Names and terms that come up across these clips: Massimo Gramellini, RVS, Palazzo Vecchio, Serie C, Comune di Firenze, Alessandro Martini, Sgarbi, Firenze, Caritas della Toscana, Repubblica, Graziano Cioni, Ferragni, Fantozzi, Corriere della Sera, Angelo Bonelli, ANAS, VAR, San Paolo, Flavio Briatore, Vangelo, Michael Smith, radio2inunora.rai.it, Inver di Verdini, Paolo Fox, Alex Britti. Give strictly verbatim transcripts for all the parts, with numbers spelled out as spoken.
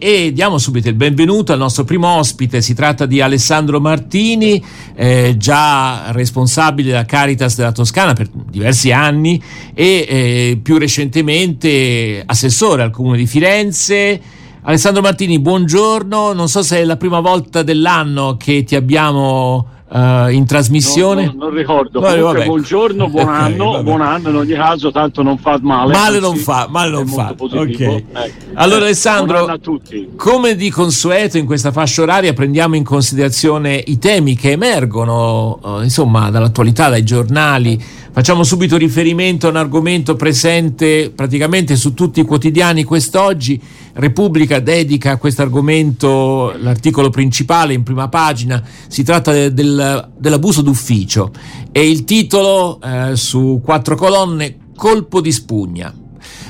E diamo subito il benvenuto al nostro primo ospite. Si tratta di Alessandro Martini, eh, già responsabile della Caritas della Toscana per diversi anni e eh, più recentemente assessore al Comune di Firenze. Alessandro Martini, buongiorno. Non so se è la prima volta dell'anno che ti abbiamo Uh, in trasmissione no, no, non ricordo. No, comunque, buongiorno, buon anno, okay, buon anno in ogni caso, tanto non fa male male non fa, male non fa. Positivo, okay. eh. Allora Alessandro, buon anno a tutti. Come di consueto in questa fascia oraria prendiamo in considerazione i temi che emergono uh, insomma dall'attualità, dai giornali. Facciamo subito riferimento a un argomento presente praticamente su tutti i quotidiani quest'oggi. Repubblica dedica a questo argomento l'articolo principale in prima pagina. Si tratta del, del, dell'abuso d'ufficio e il titolo eh, su quattro colonne: colpo di spugna.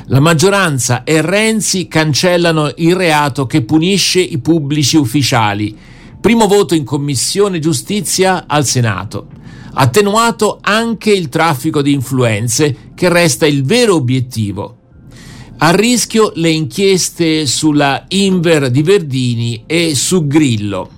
La maggioranza e Renzi cancellano il reato che punisce i pubblici ufficiali. Primo voto in Commissione Giustizia al Senato. Attenuato anche il traffico di influenze, che resta il vero obiettivo. A rischio le inchieste sulla Inver di Verdini e su Grillo.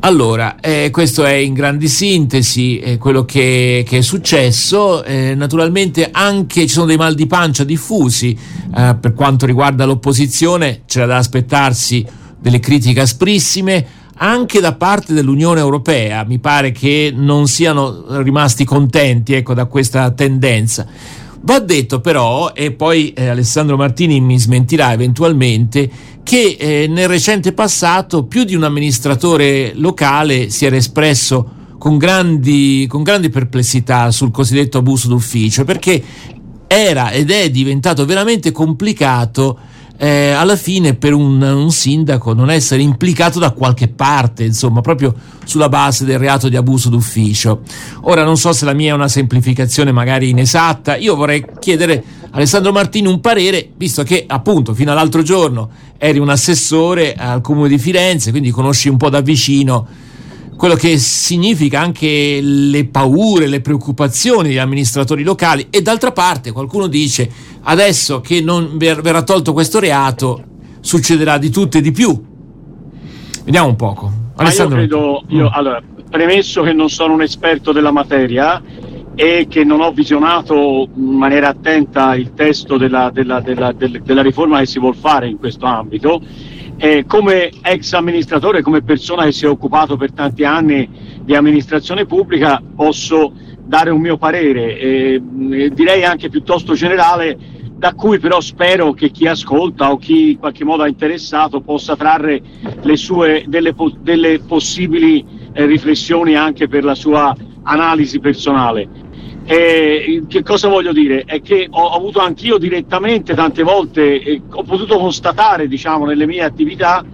Allora, eh, questo è in grandi sintesi eh, quello che, che è successo. Eh, naturalmente anche ci sono dei mal di pancia diffusi. Eh, per quanto riguarda l'opposizione c'era da aspettarsi delle critiche asprissime, anche da parte dell'Unione Europea. Mi pare che non siano rimasti contenti, ecco, da questa tendenza. Va detto però, e poi eh, Alessandro Martini mi smentirà eventualmente, che eh, nel recente passato più di un amministratore locale si era espresso con grandi, con grandi perplessità sul cosiddetto abuso d'ufficio, perché era ed è diventato veramente complicato Eh, alla fine per un, un sindaco non essere implicato da qualche parte, insomma, proprio sulla base del reato di abuso d'ufficio. Ora non so se la mia è una semplificazione magari inesatta. Io vorrei chiedere a Alessandro Martini un parere, visto che appunto fino all'altro giorno eri un assessore al Comune di Firenze, quindi conosci un po' da vicino quello che significa anche le paure, le preoccupazioni degli amministratori locali. E d'altra parte qualcuno dice: adesso che non ver- verrà tolto questo reato succederà di tutto e di più. Vediamo un poco. Alessandro. Ah, io credo, io, allora, premesso che non sono un esperto della materia e che non ho visionato in maniera attenta il testo della, della, della, della, della riforma che si vuol fare in questo ambito, Eh, come ex amministratore, come persona che si è occupato per tanti anni di amministrazione pubblica, posso dare un mio parere, eh, direi anche piuttosto generale, da cui però spero che chi ascolta o chi in qualche modo è interessato possa trarre le sue delle, po- delle possibili eh, riflessioni anche per la sua analisi personale. Eh, che cosa voglio dire? È che ho avuto anch'io direttamente tante volte, eh, ho potuto constatare, diciamo, nelle mie attività,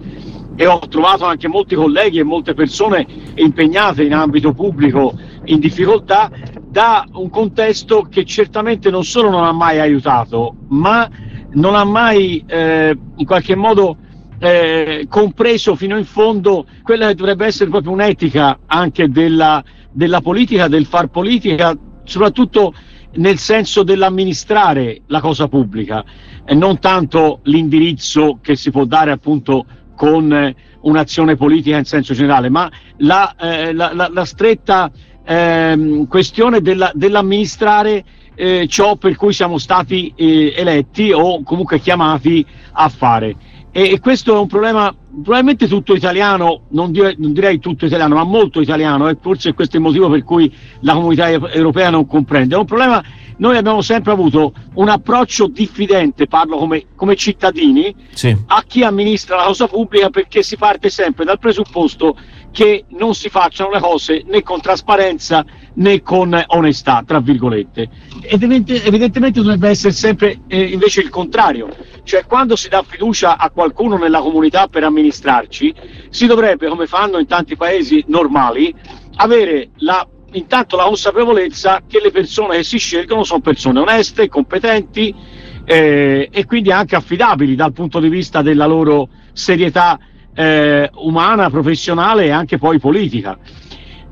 e ho trovato anche molti colleghi e molte persone impegnate in ambito pubblico in difficoltà, da un contesto che certamente non solo non ha mai aiutato, ma non ha mai eh, in qualche modo eh, compreso fino in fondo quella che dovrebbe essere proprio un'etica anche della, della politica, del far politica, soprattutto nel senso dell'amministrare la cosa pubblica e non tanto l'indirizzo che si può dare appunto con eh, un'azione politica in senso generale, ma la, eh, la, la, la stretta eh, questione della, dell'amministrare eh, ciò per cui siamo stati eh, eletti o comunque chiamati a fare. E, e questo è un problema probabilmente tutto italiano, non direi, non direi tutto italiano, ma molto italiano, e forse questo è il motivo per cui la comunità europea non comprende. È un problema, noi abbiamo sempre avuto un approccio diffidente, parlo come, come cittadini, sì, a chi amministra la cosa pubblica, perché si parte sempre dal presupposto che non si facciano le cose né con trasparenza né con onestà, tra virgolette. Ed evidentemente dovrebbe essere sempre eh, invece il contrario, cioè quando si dà fiducia a qualcuno nella comunità per amministrare amministrarci, si dovrebbe, come fanno in tanti paesi normali, avere la, intanto la consapevolezza che le persone che si scelgono sono persone oneste, competenti eh, e quindi anche affidabili dal punto di vista della loro serietà eh, umana, professionale e anche poi politica.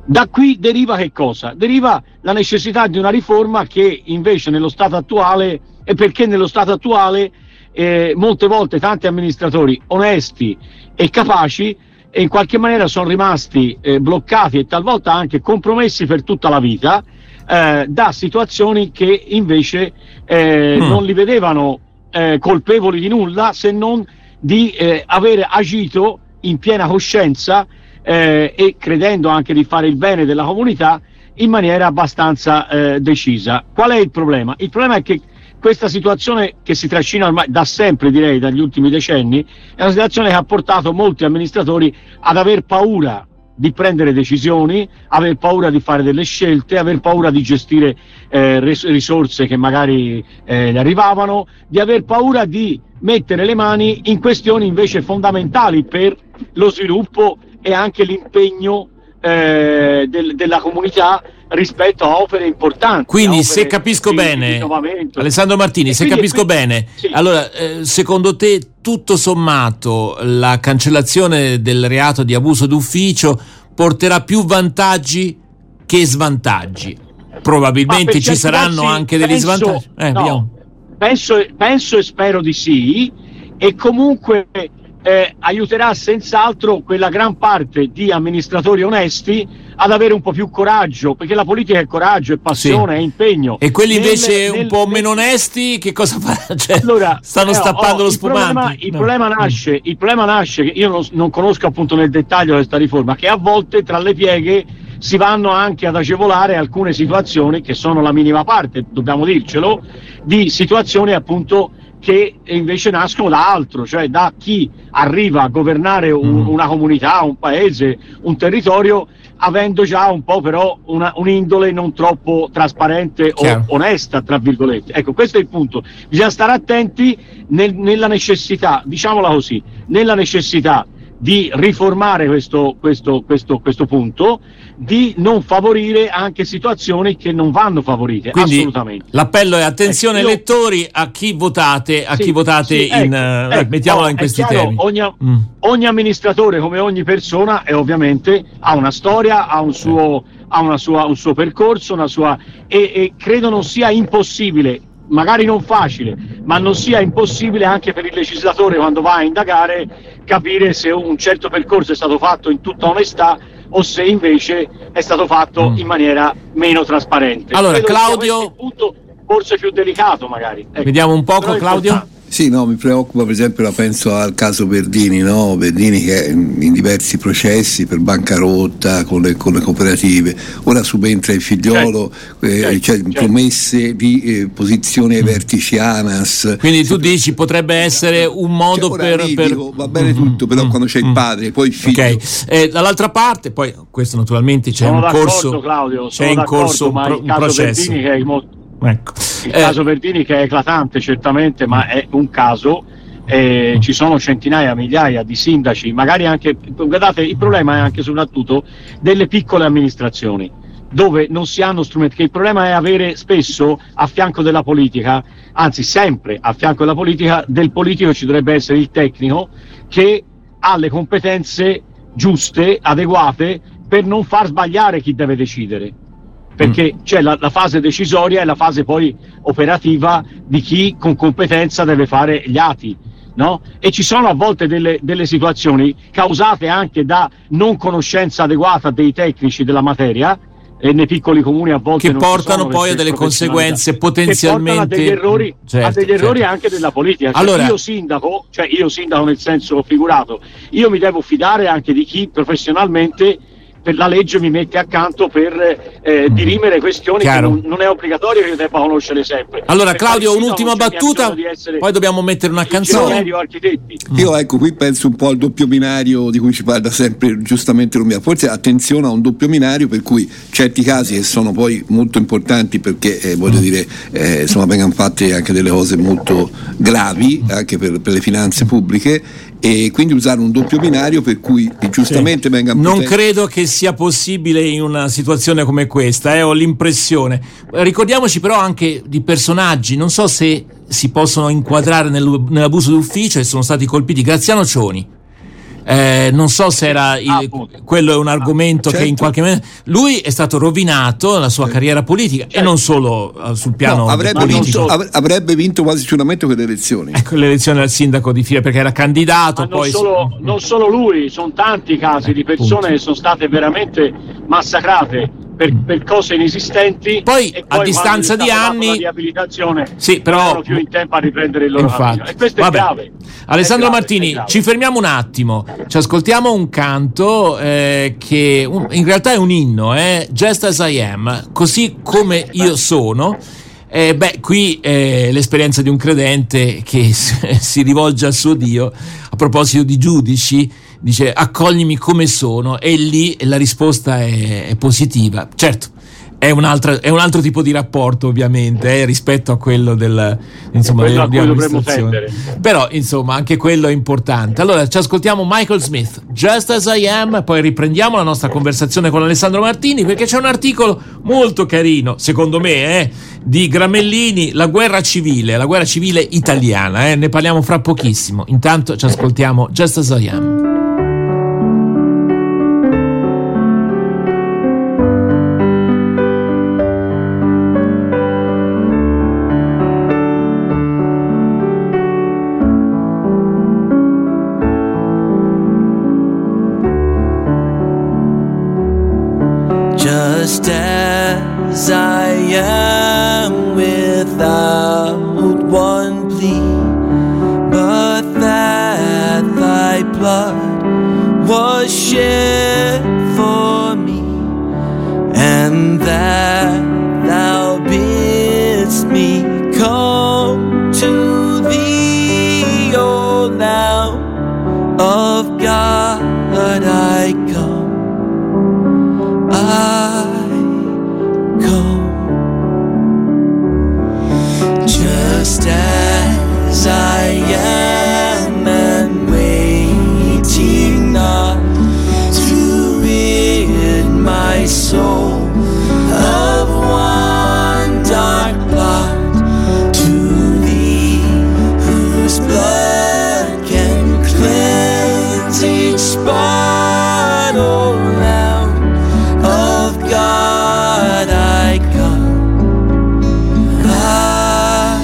Da qui deriva che cosa? Deriva la necessità di una riforma che invece nello stato attuale, e perché nello stato attuale eh, molte volte tanti amministratori onesti e capaci e in qualche maniera sono rimasti eh, bloccati e talvolta anche compromessi per tutta la vita eh, da situazioni che invece eh, mm. non li vedevano eh, colpevoli di nulla, se non di eh, avere agito in piena coscienza eh, e credendo anche di fare il bene della comunità in maniera abbastanza eh, decisa. Qual è il problema? Il problema è che questa situazione, che si trascina ormai da sempre, direi dagli ultimi decenni, è una situazione che ha portato molti amministratori ad aver paura di prendere decisioni, aver paura di fare delle scelte, aver paura di gestire eh, ris- risorse che magari eh, arrivavano, di aver paura di mettere le mani in questioni invece fondamentali per lo sviluppo e anche l'impegno eh, del, della comunità rispetto a opere importanti. Quindi opere, se capisco bene, Alessandro Martini, e se quindi, capisco quindi, bene, sì. allora secondo te tutto sommato la cancellazione del reato di abuso d'ufficio porterà più vantaggi che svantaggi? Probabilmente ci saranno anche degli penso, svantaggi. Eh, no, penso, penso e spero di sì, e comunque eh, aiuterà senz'altro quella gran parte di amministratori onesti ad avere un po' più coraggio, perché la politica è coraggio, è passione, sì. è impegno. E quelli nel, invece nel, un po' nel... meno onesti, che cosa fanno? Cioè, allora, stanno però, stappando oh, lo spumante. Problema, il, no. problema nasce, il problema nasce, che io non, non conosco appunto nel dettaglio questa riforma, che a volte tra le pieghe si vanno anche ad agevolare alcune situazioni, che sono la minima parte, dobbiamo dircelo, di situazioni appunto che invece nascono da altro, cioè da chi arriva a governare un, mm. una comunità, un paese, un territorio, avendo già un po' però una, un'indole non troppo trasparente Chiaro. o onesta, tra virgolette. Ecco, questo è il punto. Bisogna stare attenti nel, nella necessità, diciamola così, nella necessità di riformare questo, questo, questo, questo punto, di non favorire anche situazioni che non vanno favorite. Quindi, assolutamente. L'appello è attenzione ecco, io... lettori a chi votate, a sì, chi votate sì, in ecco, ecco, mettiamola no, in questi chiaro, temi. Ogni, mm. ogni amministratore, come ogni persona, è ovviamente ha una storia, ha un suo, eh. ha una sua, un suo percorso, una sua e, e credo non sia impossibile, magari non facile, ma non sia impossibile anche per il legislatore quando va a indagare capire se un certo percorso è stato fatto in tutta onestà o se invece è stato fatto mm. in maniera meno trasparente. Allora Credo Claudio, il punto forse più delicato magari. Ecco. Vediamo un poco Claudio. Sì, no, mi preoccupa per esempio, la penso al caso Verdini, no? Verdini che è in diversi processi per bancarotta con le, con le cooperative, ora subentra il figliolo, certo, eh, certo, cioè certo. promesse di eh, posizione ai vertici ANAS. Quindi tu dici potrebbe essere un modo cioè, per, per... Dico, va bene tutto, però mm-hmm. quando c'è il padre, poi il figlio. Okay. Eh, dall'altra parte, poi questo naturalmente c'è sono in corso, Claudio, c'è in corso pro- un processo. Ecco. Il eh. caso Verdini che è eclatante certamente, ma è un caso, eh, ci sono centinaia, migliaia di sindaci, magari anche, guardate, il problema è anche soprattutto delle piccole amministrazioni, dove non si hanno strumenti, che il problema è avere spesso a fianco della politica, anzi sempre a fianco della politica, del politico ci dovrebbe essere il tecnico che ha le competenze giuste, adeguate, per non far sbagliare chi deve decidere. Perché c'è la, la fase decisoria e la fase poi operativa di chi con competenza deve fare gli atti, no? E ci sono a volte delle, delle situazioni causate anche da non conoscenza adeguata dei tecnici della materia, e nei piccoli comuni a volte che non portano poi a delle conseguenze potenzialmente, che portano a degli errori, certo, a degli certo. errori anche della politica. Cioè allora... io sindaco, cioè io sindaco nel senso figurato, io mi devo fidare anche di chi professionalmente per la legge mi mette accanto per eh, mm. dirimere questioni Chiaro. che non, non è obbligatorio che io debba conoscere sempre. Allora Claudio, un'ultima battuta, poi dobbiamo mettere una canzone. mm. Io ecco qui penso un po' al doppio binario di cui ci parla sempre giustamente Romia, forse attenzione a un doppio binario per cui certi casi che sono poi molto importanti perché eh, voglio mm. dire eh, insomma vengono fatte anche delle cose molto gravi anche per, per le finanze pubbliche, e quindi usare un doppio binario per cui giustamente sì. venga non poter... credo che sia possibile in una situazione come questa, eh, ho l'impressione. Ricordiamoci però anche di personaggi, non so se si possono inquadrare nell'abuso d'ufficio e sono stati colpiti. Graziano Cioni, eh, non so se era il, quello è un argomento ah, certo. che in qualche modo lui è stato rovinato la sua carriera politica, certo. e non solo sul piano no, avrebbe politico vinto, avrebbe vinto quasi sicuramente quelle elezioni, ecco, l'elezione al sindaco di Firenze, perché era candidato, ma poi non solo, si... non solo lui, sono tanti casi eh, di persone punto. che sono state veramente massacrate Per, per cose inesistenti, poi, e poi a distanza di anni sì, però erano più in tempo a riprendere il loro lavoro, e questo vabbè. è grave. Alessandro è grave, Martini, grave. Ci fermiamo un attimo, ci ascoltiamo un canto eh, che un, in realtà è un inno, eh? Just As I Am, così come io sono. Eh, beh, qui eh, l'esperienza di un credente che si rivolge al suo Dio. A proposito di giudici, dice accoglimi come sono, e lì la risposta è, è positiva. Certo, è un altro, è un altro tipo di rapporto ovviamente eh, rispetto a quello del, insomma, quello di amministrazione, però insomma anche quello è importante. Allora ci ascoltiamo Michael Smith, Just As I Am, poi riprendiamo la nostra conversazione con Alessandro Martini, perché c'è un articolo molto carino secondo me eh, di Gramellini, la guerra civile, la guerra civile italiana, eh, ne parliamo fra pochissimo. Intanto ci ascoltiamo Just As I Am. Just as I am, without one plea, but that thy blood was shed for me, and that thou bidst me come to thee, O Lamb of God, I come. I just as I am, and waiting not to rid my soul of one dark blot, to thee whose blood can cleanse each spot, O Lamb of God, I come. I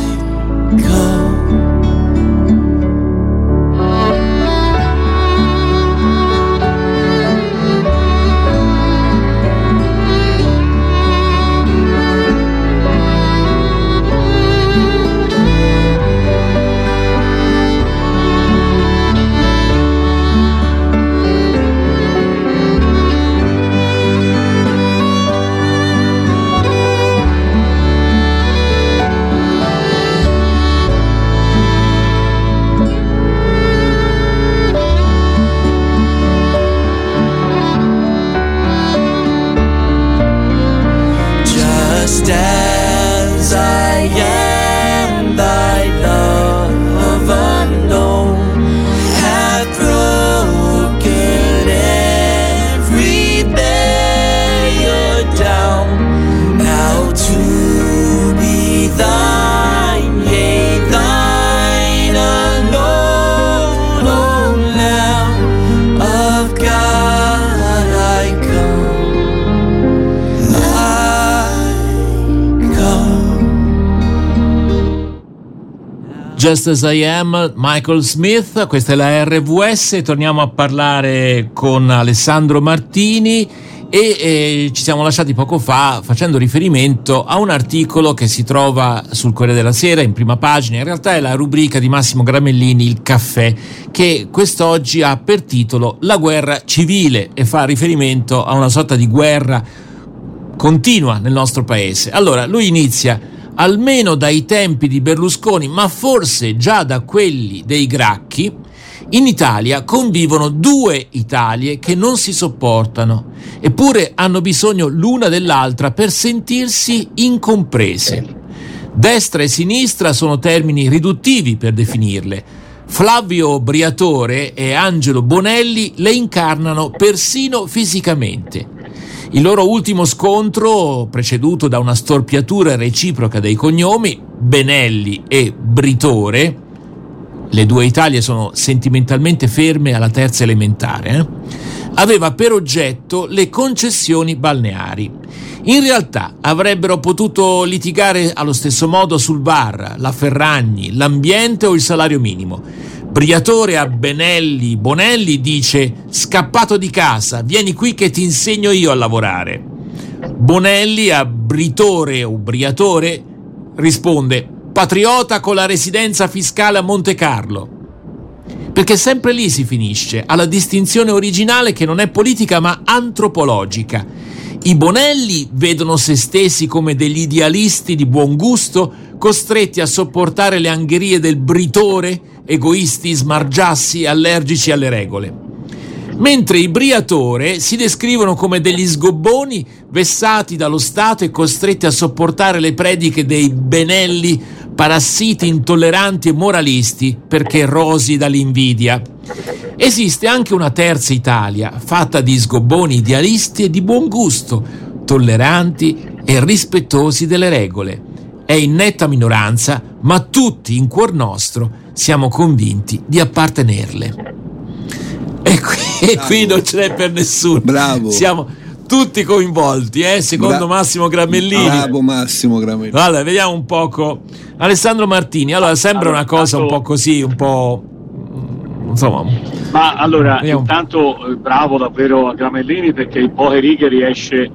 Just As I Am, Michael Smith, questa è la R V S. Torniamo a parlare con Alessandro Martini e eh, ci siamo lasciati poco fa facendo riferimento a un articolo che si trova sul Corriere della Sera in prima pagina. In realtà è la rubrica di Massimo Gramellini, Il Caffè, che quest'oggi ha per titolo La guerra civile e fa riferimento a una sorta di guerra continua nel nostro paese. Allora lui inizia: almeno dai tempi di Berlusconi, ma forse già da quelli dei Gracchi, in Italia convivono due Italie che non si sopportano, eppure hanno bisogno l'una dell'altra per sentirsi incomprese. Destra e sinistra sono termini riduttivi per definirle. Flavio Briatore e Angelo Bonelli le incarnano persino fisicamente. Il loro ultimo scontro, preceduto da una storpiatura reciproca dei cognomi, Benelli e Britore, le due Italie sono sentimentalmente ferme alla terza elementare, eh? aveva per oggetto le concessioni balneari. In realtà avrebbero potuto litigare allo stesso modo sul V A R, la Ferragni, l'ambiente o il salario minimo. Briatore a Benelli Bonelli dice: scappato di casa, vieni qui che ti insegno io a lavorare. Bonelli a Britore o Briatore risponde: patriota con la residenza fiscale a Monte Carlo. Perché sempre lì si finisce, alla distinzione originale che non è politica ma antropologica. I Bonelli vedono se stessi come degli idealisti di buon gusto costretti a sopportare le angherie del Britore, egoisti, smargiassi, allergici alle regole. Mentre i Briatore si descrivono come degli sgobboni vessati dallo Stato e costretti a sopportare le prediche dei Benelli, parassiti, intolleranti e moralisti perché rosi dall'invidia. Esiste anche una terza Italia, fatta di sgobboni idealisti e di buon gusto, tolleranti e rispettosi delle regole. È in netta minoranza, ma tutti in cuor nostro siamo convinti di appartenerle. E qui, e qui non ce n'è per nessuno. Bravo. Siamo tutti coinvolti, eh? secondo Bra- Massimo Gramellini. Bravo Massimo Gramellini. Allora, vediamo un poco. Alessandro Martini, allora sembra allora, una cosa intanto, un po' così, un po'... insomma... Ma allora, vediamo. Intanto bravo davvero a Gramellini, perché in poche righe riesce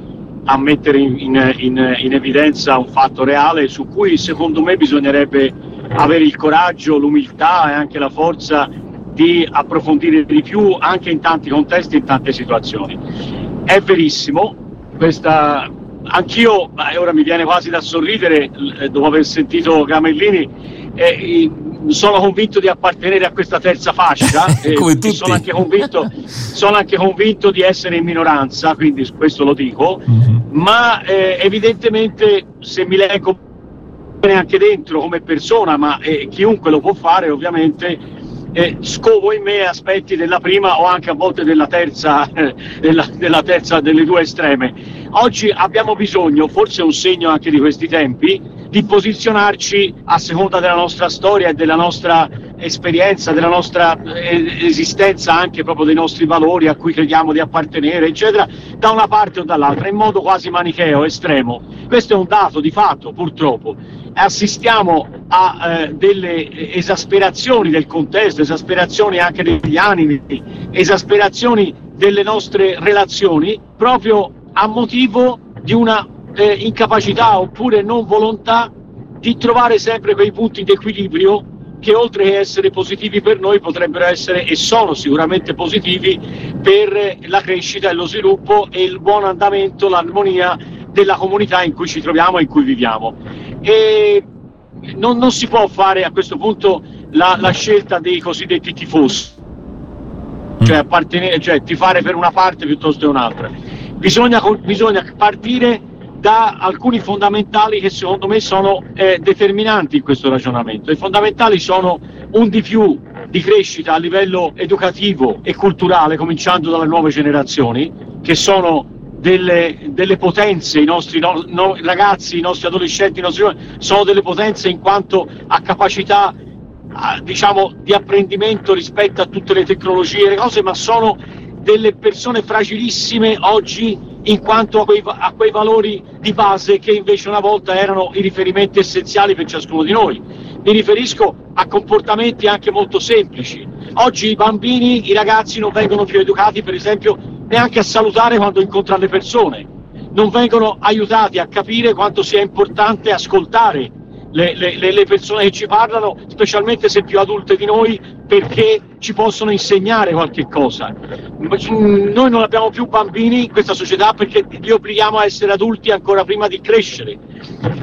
a mettere in, in, in, in evidenza un fatto reale su cui secondo me bisognerebbe avere il coraggio, l'umiltà e anche la forza di approfondire di più anche in tanti contesti, in tante situazioni. È verissimo, questa anch'io, e ora mi viene quasi da sorridere dopo aver sentito Gramellini, eh, sono convinto di appartenere a questa terza fascia, eh, come tutti. Sono anche convinto, sono anche convinto di essere in minoranza, quindi questo lo dico, mm-hmm. ma eh, evidentemente se mi leggo bene anche dentro come persona, ma eh, chiunque lo può fare ovviamente, Eh, scovo in me aspetti della prima o anche a volte della terza, eh, della, della terza delle due estreme. Oggi abbiamo bisogno, forse è un segno anche di questi tempi, di posizionarci a seconda della nostra storia e della nostra esperienza, della nostra eh, esistenza, anche proprio dei nostri valori a cui crediamo di appartenere, eccetera, da una parte o dall'altra, in modo quasi manicheo, estremo. Questo è un dato di fatto, purtroppo. Assistiamo a eh, delle esasperazioni del contesto, esasperazioni anche degli animi, esasperazioni delle nostre relazioni, proprio a motivo di una eh, incapacità oppure non volontà di trovare sempre quei punti di equilibrio che, oltre che essere positivi per noi, potrebbero essere e sono sicuramente positivi per la crescita e lo sviluppo e il buon andamento, l'armonia della comunità in cui ci troviamo e in cui viviamo. E non, non si può fare a questo punto la, la scelta dei cosiddetti tifosi, cioè appartenere, cioè tifare per una parte piuttosto che un'altra. Bisogna, bisogna partire da alcuni fondamentali che secondo me sono eh, determinanti in questo ragionamento. I fondamentali sono un di più di crescita a livello educativo e culturale, cominciando dalle nuove generazioni, che sono delle, delle potenze, i nostri no, no, ragazzi, i nostri adolescenti, i nostri giovani, sono delle potenze in quanto a capacità, a, diciamo, di apprendimento rispetto a tutte le tecnologie e le cose, ma sono delle persone fragilissime oggi, in quanto a quei, a quei valori di base che invece una volta erano i riferimenti essenziali per ciascuno di noi. Mi riferisco a comportamenti anche molto semplici. Oggi i bambini, i ragazzi non vengono più educati, per esempio, neanche a salutare quando incontrano le persone. Non vengono aiutati a capire quanto sia importante ascoltare le, le, le persone che ci parlano, specialmente se più adulte di noi, perché ci possono insegnare qualche cosa. Noi non abbiamo più bambini in questa società perché li obblighiamo a essere adulti ancora prima di crescere.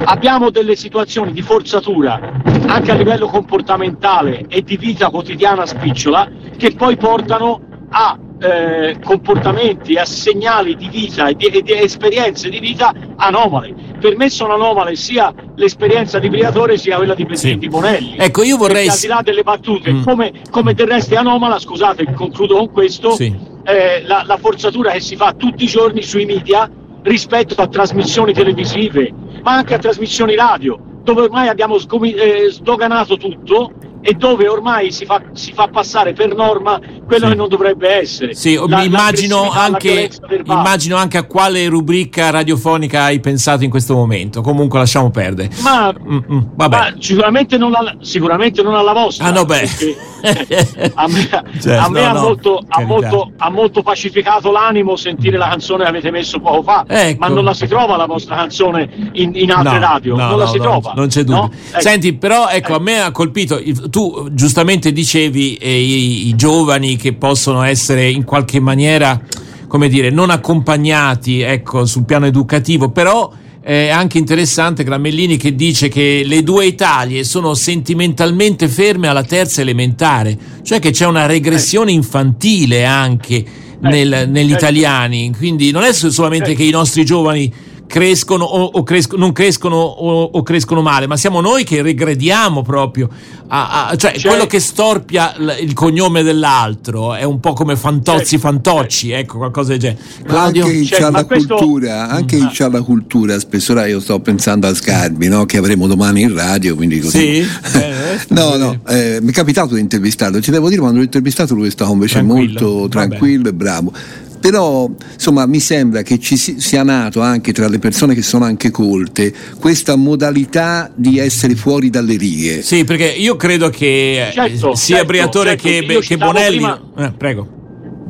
Abbiamo delle situazioni di forzatura anche a livello comportamentale e di vita quotidiana spicciola che poi portano a eh, comportamenti, a segnali di vita e di, e di esperienze di vita anomale. Per me sono anomale sia l'esperienza di Briatore sia quella di Presidente Bonelli. Ecco, io vorrei... Perché al di là delle battute, mm. come, come del resto è anomala, scusate, concludo con questo, sì. eh, la, la forzatura che si fa tutti i giorni sui media rispetto a trasmissioni televisive, ma anche a trasmissioni radio, dove ormai abbiamo sgom- eh, sdoganato tutto e dove ormai si fa, si fa passare per norma quello sì. che non dovrebbe essere. Sì, la, immagino, anche, immagino anche a quale rubrica radiofonica hai pensato in questo momento. Comunque lasciamo perdere. Ma, vabbè. ma sicuramente, non alla, sicuramente non alla vostra. Ah no beh. A me, cioè, a me no, ha, no, molto, ha, molto, ha molto pacificato l'animo sentire la canzone che avete messo poco fa, ecco. ma non la si trova la vostra canzone in, in altre no, radio, no, non la no, si no, trova. Non c'è dubbio. No? Ecco. Senti, però ecco, ecco, a me ha colpito il, tu giustamente dicevi eh, i, i giovani che possono essere in qualche maniera, come dire, non accompagnati, ecco, sul piano educativo, però è anche interessante Gramellini che dice che le due Italie sono sentimentalmente ferme alla terza elementare, cioè che c'è una regressione infantile anche nel, negli italiani, quindi non è solamente che i nostri giovani crescono o, o crescono, non crescono o, o crescono male, ma siamo noi che regrediamo proprio a, a, cioè, cioè quello che storpia l, il cognome dell'altro è un po' come Fantozzi, cioè, Fantocci, cioè, ecco, qualcosa del genere. Claudio? Anche chi cioè, c'ha la questo... cultura, anche chi c'ha la cultura, spesso là io sto pensando a Sgarbi, no? Che avremo domani in radio, quindi così. Sì? Eh, no, no, eh, mi è capitato di intervistarlo, ci devo dire, quando l'ho intervistato lui è stato invece tranquillo, molto tranquillo e bravo. Però insomma mi sembra che ci sia nato anche tra le persone che sono anche colte questa modalità di essere fuori dalle righe. Sì, perché io credo che certo, sia certo, Briatore certo. che, che Bonelli prima, eh, prego.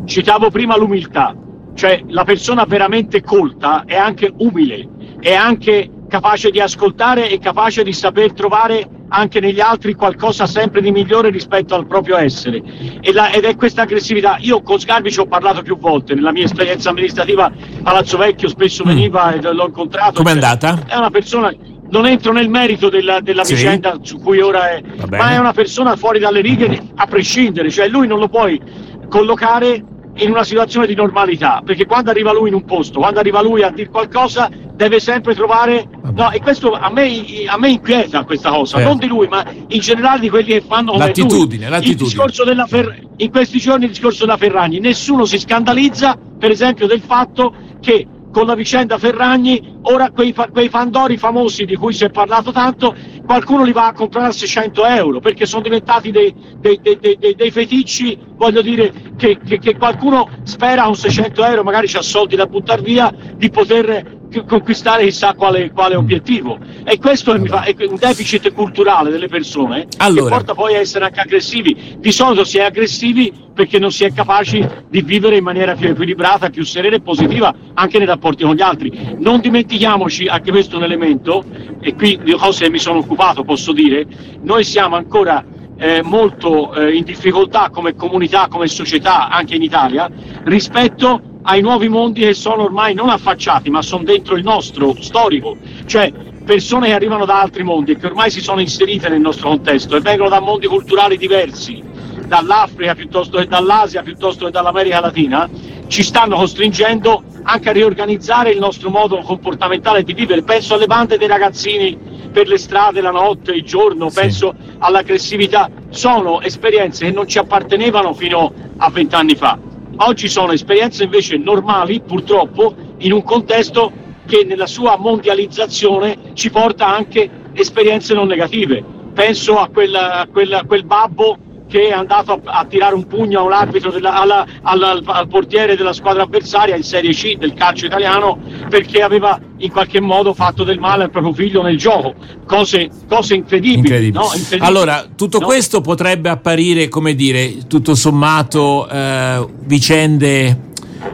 Citavo prima l'umiltà, cioè la persona veramente colta è anche umile, è anche capace di ascoltare e capace di saper trovare anche negli altri qualcosa sempre di migliore rispetto al proprio essere, e la, ed è questa aggressività. Io con Sgarbi ci ho parlato più volte nella mia esperienza amministrativa, Palazzo Vecchio spesso veniva e l'ho incontrato. Com'è cioè, andata? È una persona, non entro nel merito della, della sì. vicenda su cui ora è, ma è una persona fuori dalle righe a prescindere, cioè lui non lo puoi collocare in una situazione di normalità, perché quando arriva lui in un posto, quando arriva lui a dire qualcosa deve sempre trovare, no, e questo a me, a me inquieta questa cosa, certo. non di lui ma in generale di quelli che fanno come l'attitudine, lui. L'attitudine. Il discorso della Fer- in questi giorni il discorso della Ferragni, nessuno si scandalizza per esempio del fatto che con la vicenda Ferragni ora quei, fa- quei fandori famosi di cui si è parlato tanto, qualcuno li va a comprare a seicento euro perché sono diventati dei, dei, dei, dei, dei feticci, voglio dire che, che, che qualcuno spera con seicento euro, magari c'ha soldi da buttare via, di poter conquistare chissà quale, quale obiettivo, e questo allora. mi fa, è un deficit culturale delle persone allora. che porta poi a essere anche aggressivi. Di solito si è aggressivi perché non si è capaci di vivere in maniera più equilibrata, più serena e positiva anche nei rapporti con gli altri. Non dimentichiamoci anche questo è un elemento, e qui di cose che mi sono occupato posso dire, noi siamo ancora eh, molto eh, in difficoltà come comunità, come società anche in Italia rispetto ai nuovi mondi che sono ormai non affacciati ma sono dentro il nostro storico, cioè persone che arrivano da altri mondi e che ormai si sono inserite nel nostro contesto e vengono da mondi culturali diversi, dall'Africa piuttosto che dall'Asia piuttosto che dall'America Latina, ci stanno costringendo anche a riorganizzare il nostro modo comportamentale di vivere. Penso alle bande dei ragazzini per le strade la notte, il giorno, sì. penso all'aggressività, sono esperienze che non ci appartenevano fino a vent'anni fa. Oggi sono esperienze invece normali, purtroppo, in un contesto che nella sua mondializzazione ci porta anche esperienze non negative. Penso a quel, a quel, a quel babbo che è andato a, a tirare un pugno a un arbitro della, alla, alla, al, al portiere della squadra avversaria in Serie C del calcio italiano perché aveva in qualche modo fatto del male al proprio figlio nel gioco, cose, cose incredibili, incredibili. No? incredibili. Allora, tutto no? questo potrebbe apparire, come dire, tutto sommato eh, vicende,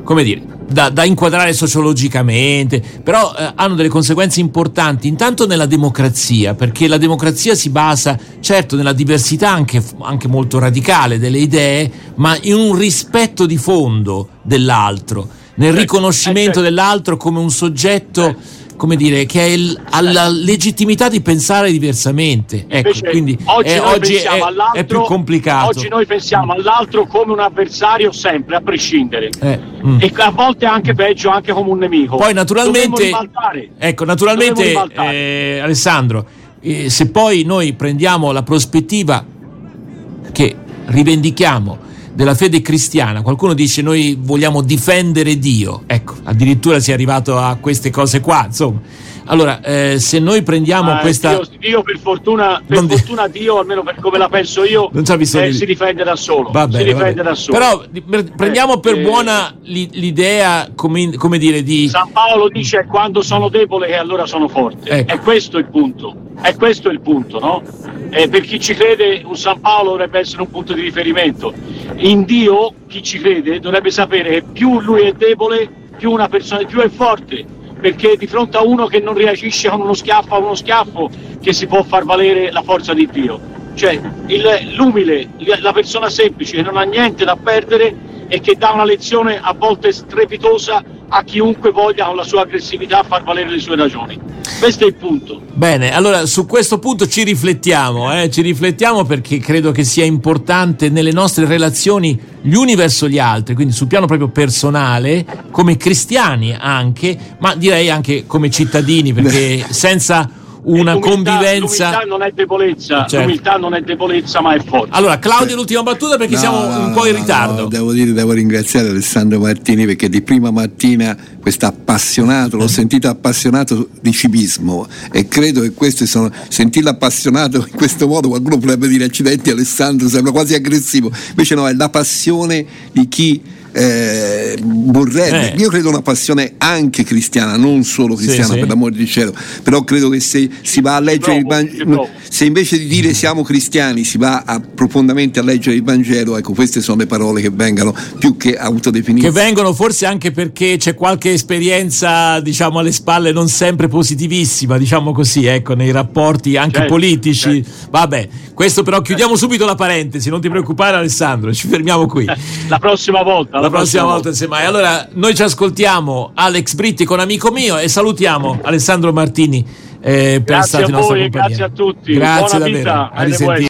come dire, Da, da inquadrare sociologicamente, però eh, hanno delle conseguenze importanti intanto nella democrazia, perché la democrazia si basa certo nella diversità anche, anche molto radicale delle idee, ma in un rispetto di fondo dell'altro, nel certo, riconoscimento certo. dell'altro come un soggetto come dire, che è il, alla legittimità di pensare diversamente. Ecco, invece, quindi oggi, è, oggi è, è più complicato. Oggi noi pensiamo all'altro come un avversario sempre, a prescindere. Eh, mm. E a volte anche peggio, anche come un nemico. Poi naturalmente, ecco, naturalmente eh, Alessandro, eh, se poi noi prendiamo la prospettiva che rivendichiamo della fede cristiana, qualcuno dice noi vogliamo difendere Dio, ecco, addirittura si è arrivato a queste cose qua, insomma, Allora, eh, se noi prendiamo ah, questa Dio, Dio per fortuna per non fortuna di... Dio, almeno per come la penso io, non eh, di... si difende da solo, va bene, si difende da solo. Però eh, prendiamo per eh, buona l'idea, come, come dire, di San Paolo dice: quando sono debole e allora sono forte. Ecco. È questo il punto. È questo il punto, no? Eh, per chi ci crede, un San Paolo dovrebbe essere un punto di riferimento. In Dio chi ci crede dovrebbe sapere che più lui è debole, più una persona più è forte. Perché di fronte a uno che non reagisce con uno schiaffo a uno schiaffo, che si può far valere la forza di Dio. Cioè il, l'umile, la persona semplice che non ha niente da perdere e che dà una lezione a volte strepitosa a chiunque voglia con la sua aggressività far valere le sue ragioni. Questo è il punto. Bene, allora su questo punto ci riflettiamo, eh? ci riflettiamo perché credo che sia importante nelle nostre relazioni gli uni verso gli altri, quindi sul piano proprio personale, come cristiani anche, ma direi anche come cittadini, perché senza una l'umiltà, convivenza l'umiltà non è debolezza, certo. L'umiltà non è debolezza, ma è forza. Allora Claudio, sì. L'ultima battuta perché no, siamo no, un no, po' in ritardo. No, devo dire, devo ringraziare Alessandro Martini perché di prima mattina questo appassionato, l'ho sentito appassionato di civismo e credo che questo sono, sentirlo appassionato in questo modo qualcuno potrebbe dire accidenti Alessandro, sembra quasi aggressivo, invece no, è la passione di chi Eh, vorrebbe, eh. io credo una passione anche cristiana, non solo cristiana, sì, per sì. l'amor del cielo, però credo che se si va a leggere provo, il Vangelo, se invece di dire siamo cristiani si va a, profondamente a leggere il Vangelo, ecco, queste sono le parole che vengono più che autodefinite, che vengono forse anche perché c'è qualche esperienza, diciamo, alle spalle non sempre positivissima, diciamo così, ecco, nei rapporti anche certo, politici, certo. Vabbè, questo però chiudiamo certo. subito la parentesi, non ti preoccupare Alessandro, ci fermiamo qui la prossima volta. La prossima volta, se mai. Allora, noi ci ascoltiamo Alex Britti con Amico Mio e salutiamo Alessandro Martini eh, per grazie stare in nostra compagnia. Grazie a voi, grazie a tutti. Grazie Buona davvero. Vita.